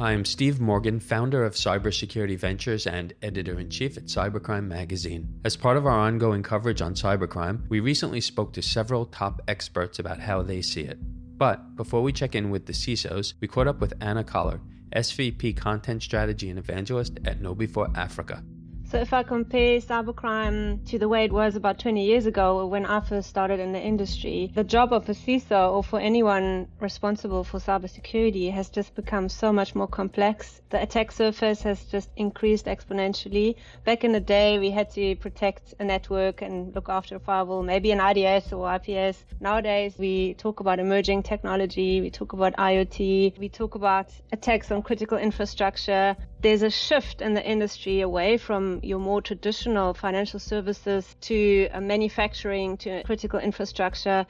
I'm Steve Morgan, founder of Cybersecurity Ventures and editor-in-chief at Cybercrime Magazine. As part of our ongoing coverage on cybercrime, we recently spoke to several top experts about how they see it. But before we check in with the CISOs, we caught up with Anna Collard, SVP Content Strategy and Evangelist at know before Africa. So if I compare cybercrime to the way it was about 20 years ago when I first started in the industry, the job of a CISO or for anyone responsible for cybersecurity has just become so much more complex. The attack surface has just increased exponentially. Back in the day, we had to protect a network and look after a firewall, maybe an IDS or IPS. Nowadays, we talk about emerging technology, we talk about IoT, we talk about attacks on critical infrastructure. There's a shift in the industry away from your more traditional financial services to manufacturing, to critical infrastructure.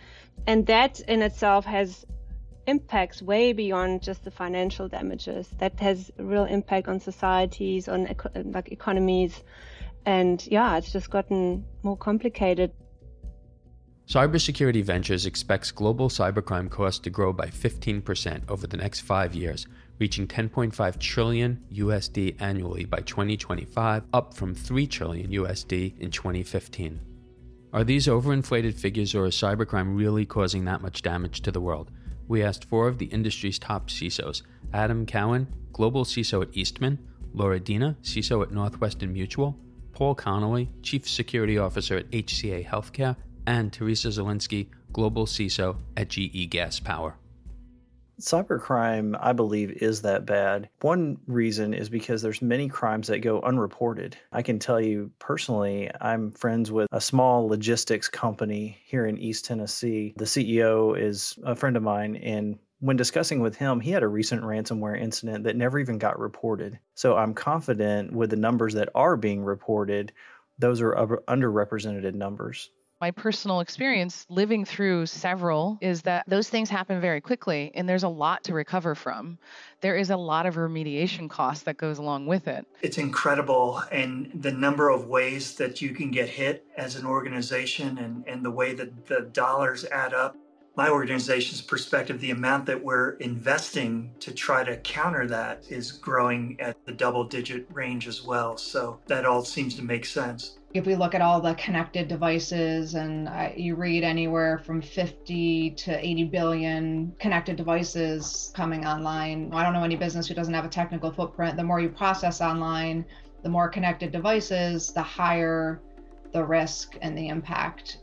And that in itself has impacts way beyond just the financial damages. That has real impact on societies, on economies. And yeah, it's just gotten more complicated. Cybersecurity Ventures expects global cybercrime costs to grow by 15% over the next 5 years, reaching $10.5 trillion annually by 2025, up from $3 trillion in 2015. Are these overinflated figures or is cybercrime really causing that much damage to the world? We asked four of the industry's top CISOs, Adam Cowan, Global CISO at Eastman, Laura Dina, CISO at Northwestern Mutual, Paul Connolly, Chief Security Officer at HCA Healthcare, and Teresa Zielinski, Global CISO at GE Gas Power. Cybercrime, I believe, is that bad. One reason is because there's many crimes that go unreported. I can tell you personally, I'm friends with a small logistics company here in East Tennessee. The CEO is a friend of mine, and when discussing with him, he had a recent ransomware incident that never even got reported. So I'm confident with the numbers that are being reported, those are underrepresented numbers. My personal experience living through several is that those things happen very quickly and there's a lot to recover from. There is a lot of remediation cost that goes along with it. It's incredible, and the number of ways that you can get hit as an organization and the way that the dollars add up. My organization's perspective, the amount that we're investing to try to counter that is growing at the double-digit range as well. So that all seems to make sense. If we look at all the connected devices, and you read anywhere from 50 to 80 billion connected devices coming online. I don't know any business who doesn't have a technical footprint. The more you process online, the more connected devices, the higher the risk and the impact.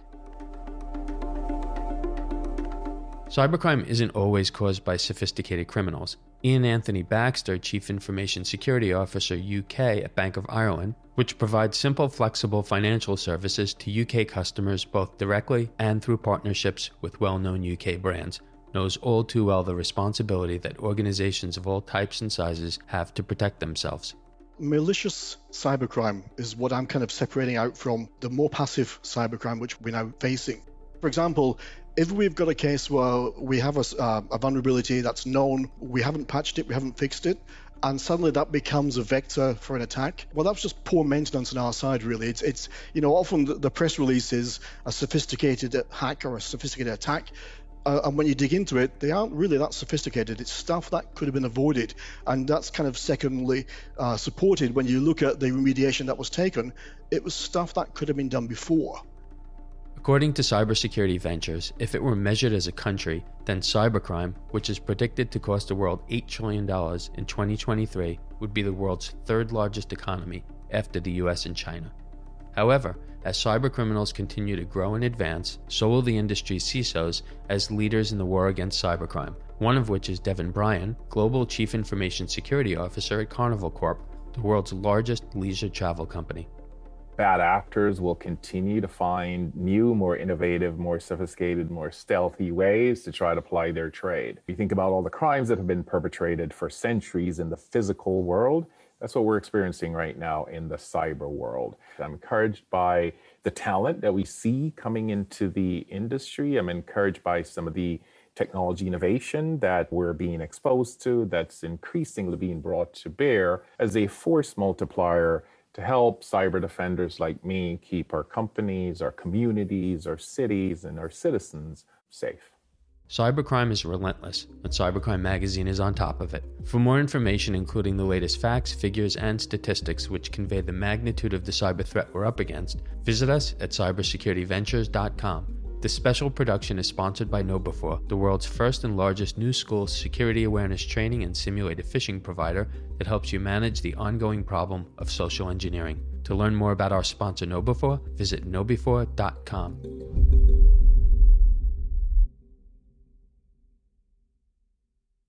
Cybercrime isn't always caused by sophisticated criminals. Ian Anthony Baxter, Chief Information Security Officer UK at Bank of Ireland, which provides simple, flexible financial services to UK customers both directly and through partnerships with well-known UK brands, knows all too well the responsibility that organizations of all types and sizes have to protect themselves. Malicious cybercrime is what I'm kind of separating out from the more passive cybercrime which we're now facing. For example, if we've got a case where we have a vulnerability that's known, we haven't patched it, we haven't fixed it, and suddenly that becomes a vector for an attack, well, that's just poor maintenance on our side, really. It's you know, often the press release is a sophisticated hack or a sophisticated attack, and when you dig into it, they aren't really that sophisticated. It's stuff that could have been avoided, and that's kind of secondly supported when you look at the remediation that was taken. It was stuff that could have been done before. According to Cybersecurity Ventures, if it were measured as a country, then cybercrime, which is predicted to cost the world $8 trillion in 2023, would be the world's third largest economy after the US and China. However, as cybercriminals continue to grow and advance, so will the industry's CISOs as leaders in the war against cybercrime, one of which is Devin Bryan, Global Chief Information Security Officer at Carnival Corp., the world's largest leisure travel company. Bad actors will continue to find new, more innovative, more sophisticated, more stealthy ways to try to ply their trade. You think about all the crimes that have been perpetrated for centuries in the physical world. That's what we're experiencing right now in the cyber world. I'm encouraged by the talent that we see coming into the industry. I'm encouraged by some of the technology innovation that we're being exposed to, that's increasingly being brought to bear as a force multiplier to help cyber defenders like me keep our companies, our communities, our cities, and our citizens safe. Cybercrime is relentless, but Cybercrime Magazine is on top of it. For more information, including the latest facts, figures, and statistics which convey the magnitude of the cyber threat we're up against, visit us at cybersecurityventures.com. This special production is sponsored by know before, the world's first and largest new school security awareness training and simulated phishing provider that helps you manage the ongoing problem of social engineering. To learn more about our sponsor know before, visit knowbe4.com.